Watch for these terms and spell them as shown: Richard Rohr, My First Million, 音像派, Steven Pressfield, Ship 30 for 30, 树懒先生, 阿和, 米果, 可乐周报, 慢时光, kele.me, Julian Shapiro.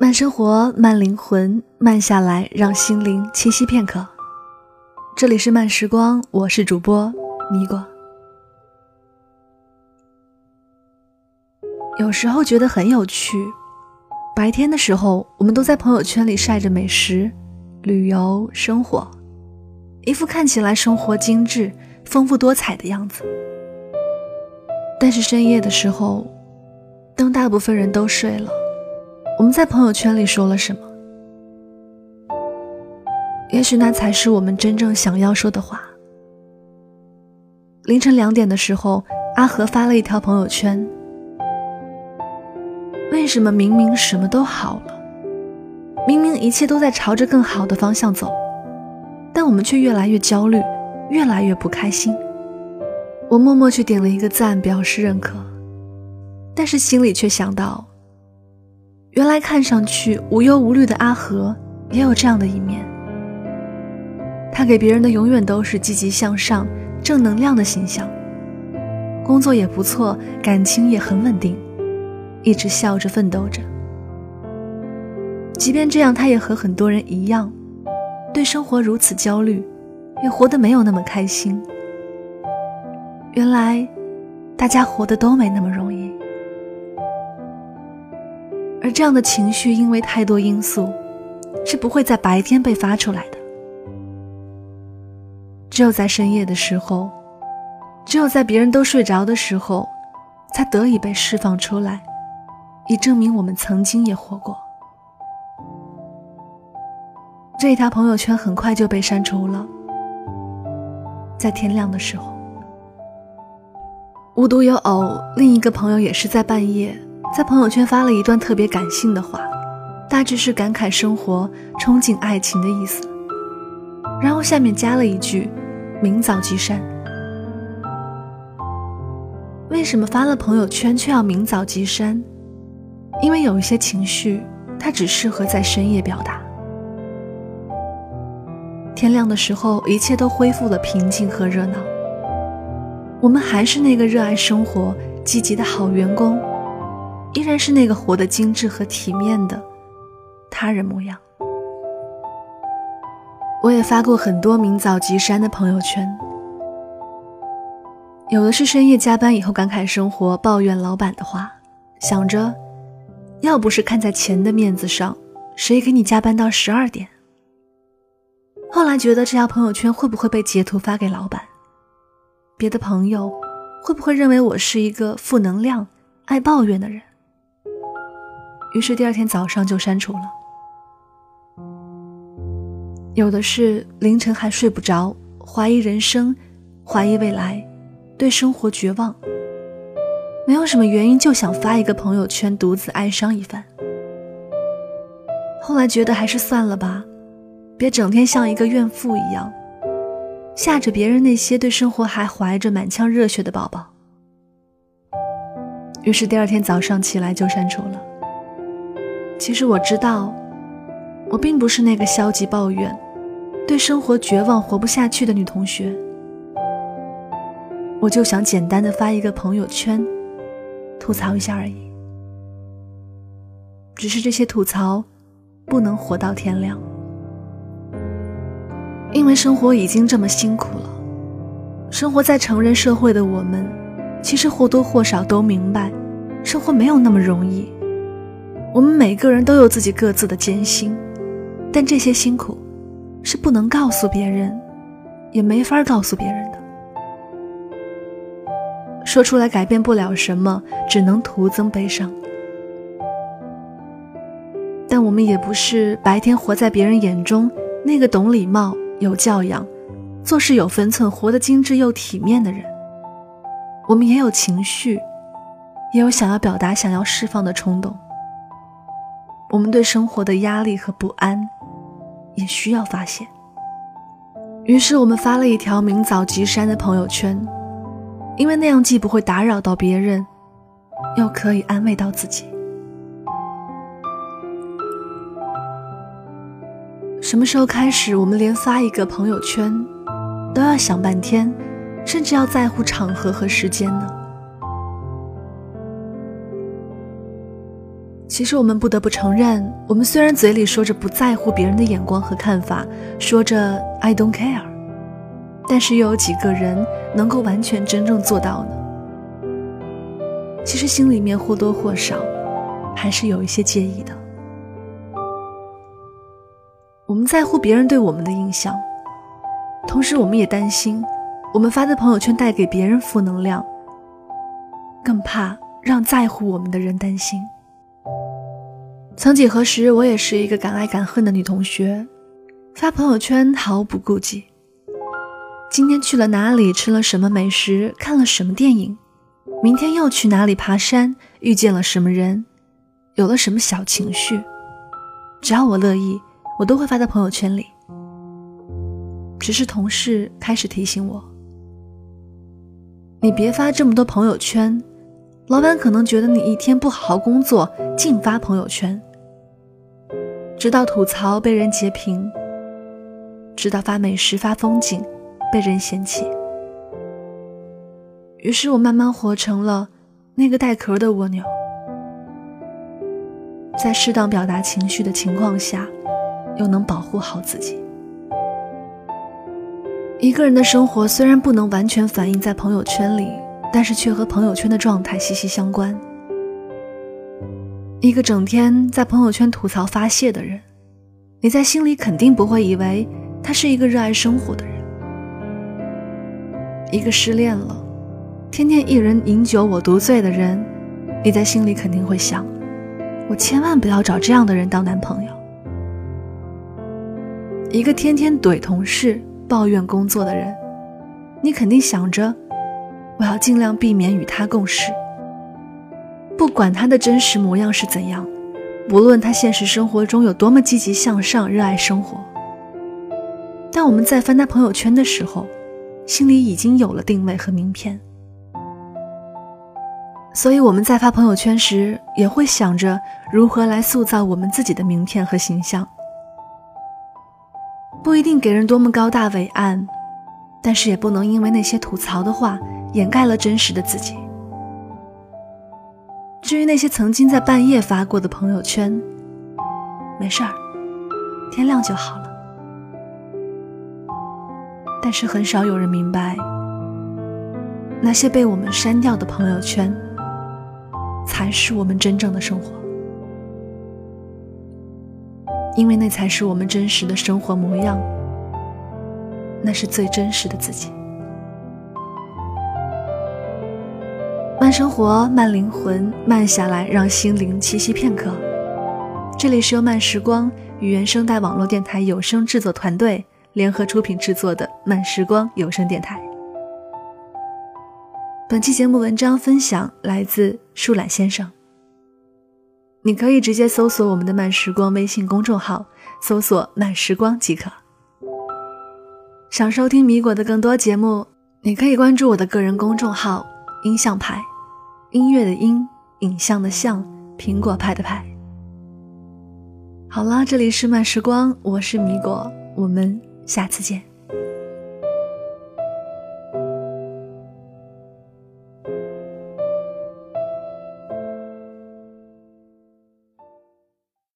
慢生活，慢灵魂，慢下来，让心灵栖息片刻。这里是慢时光，我是主播米果。有时候觉得很有趣，白天的时候我们都在朋友圈里晒着美食、旅游、生活，一副看起来生活精致、丰富多彩的样子。但是深夜的时候，当大部分人都睡了，我们在朋友圈里说了什么？也许那才是我们真正想要说的话。凌晨2点的时候，阿和发了一条朋友圈：为什么明明什么都好了，明明一切都在朝着更好的方向走，但我们却越来越焦虑，越来越不开心。我默默去点了一个赞，表示认可，但是心里却想到，原来看上去无忧无虑的阿和也有这样的一面。他给别人的永远都是积极向上、正能量的形象，工作也不错，感情也很稳定，一直笑着奋斗着。即便这样，他也和很多人一样，对生活如此焦虑，也活得没有那么开心。原来大家活得都没那么容易。而这样的情绪因为太多因素，是不会在白天被发出来的，只有在深夜的时候，只有在别人都睡着的时候，才得以被释放出来，以证明我们曾经也活过。这一条朋友圈很快就被删除了，在天亮的时候。无独有偶，另一个朋友也是在半夜在朋友圈发了一段特别感性的话，大致是感慨生活、憧憬爱情的意思，然后下面加了一句：明早即删。为什么发了朋友圈却要明早即删？因为有一些情绪它只适合在深夜表达。天亮的时候，一切都恢复了平静和热闹，我们还是那个热爱生活、积极的好员工，依然是那个活得精致和体面的他人模样。我也发过很多明早即删的朋友圈，有的是深夜加班以后感慨生活、抱怨老板的话，想着要不是看在钱的面子上，谁给你加班到12点。后来觉得这条朋友圈会不会被截图发给老板，别的朋友会不会认为我是一个负能量、爱抱怨的人，于是第2天早上就删除了。有的是凌晨还睡不着，怀疑人生，怀疑未来，对生活绝望，没有什么原因就想发一个朋友圈独自哀伤一番。后来觉得还是算了吧，别整天像一个怨妇一样，吓着别人那些对生活还怀着满腔热血的宝宝。于是第2天早上起来就删除了。其实我知道，我并不是那个消极抱怨、对生活绝望、活不下去的女同学，我就想简单的发一个朋友圈，吐槽一下而已。只是这些吐槽不能活到天亮，因为生活已经这么辛苦了。生活在成人社会的我们，其实或多或少都明白，生活没有那么容易。我们每个人都有自己各自的艰辛，但这些辛苦是不能告诉别人，也没法告诉别人的。说出来改变不了什么，只能徒增悲伤。但我们也不是白天活在别人眼中那个懂礼貌、有教养、做事有分寸、活得精致又体面的人。我们也有情绪，也有想要表达、想要释放的冲动，我们对生活的压力和不安也需要发泄。于是我们发了一条明早即删的朋友圈，因为那样既不会打扰到别人，又可以安慰到自己。什么时候开始，我们连发一个朋友圈都要想半天，甚至要在乎场合和时间呢？其实我们不得不承认，我们虽然嘴里说着不在乎别人的眼光和看法，说着 I don't care， 但是又有几个人能够完全真正做到呢？其实心里面或多或少还是有一些介意的。我们在乎别人对我们的印象，同时我们也担心我们发的朋友圈带给别人负能量，更怕让在乎我们的人担心。曾几何时，我也是一个敢爱敢恨的女同学，发朋友圈毫不顾忌，今天去了哪里，吃了什么美食，看了什么电影，明天又去哪里爬山，遇见了什么人，有了什么小情绪，只要我乐意，我都会发到朋友圈里。只是同事开始提醒我，你别发这么多朋友圈，老板可能觉得你一天不好好工作，净发朋友圈。直到吐槽被人截屏，直到发美食发风景被人嫌弃。于是我慢慢活成了那个带壳的蜗牛，在适当表达情绪的情况下，又能保护好自己。一个人的生活虽然不能完全反映在朋友圈里，但是却和朋友圈的状态息息相关。一个整天在朋友圈吐槽发泄的人，你在心里肯定不会以为他是一个热爱生活的人。一个失恋了，天天一人饮酒我独醉的人，你在心里肯定会想，我千万不要找这样的人当男朋友。一个天天怼同事抱怨工作的人，你肯定想着，我要尽量避免与他共事。不管他的真实模样是怎样，不论他现实生活中有多么积极向上，热爱生活，但我们在翻他朋友圈的时候，心里已经有了定位和名片。所以我们在发朋友圈时，也会想着如何来塑造我们自己的名片和形象。不一定给人多么高大伟岸，但是也不能因为那些吐槽的话掩盖了真实的自己。至于那些曾经在半夜发过的朋友圈，没事儿，天亮就好了。但是很少有人明白，那些被我们删掉的朋友圈，才是我们真正的生活。因为那才是我们真实的生活模样，那是最真实的自己。慢生活，慢灵魂，慢下来，让心灵栖息片刻。这里是由慢时光与原声带网络电台有声制作团队联合出品制作的慢时光有声电台。本期节目文章分享来自树懒先生。你可以直接搜索我们的慢时光微信公众号，搜索慢时光即可。想收听米果的更多节目，你可以关注我的个人公众号音像派，音乐的音，影像的像，苹果派的派。好了，这里是慢时光，我是米果，我们下次见。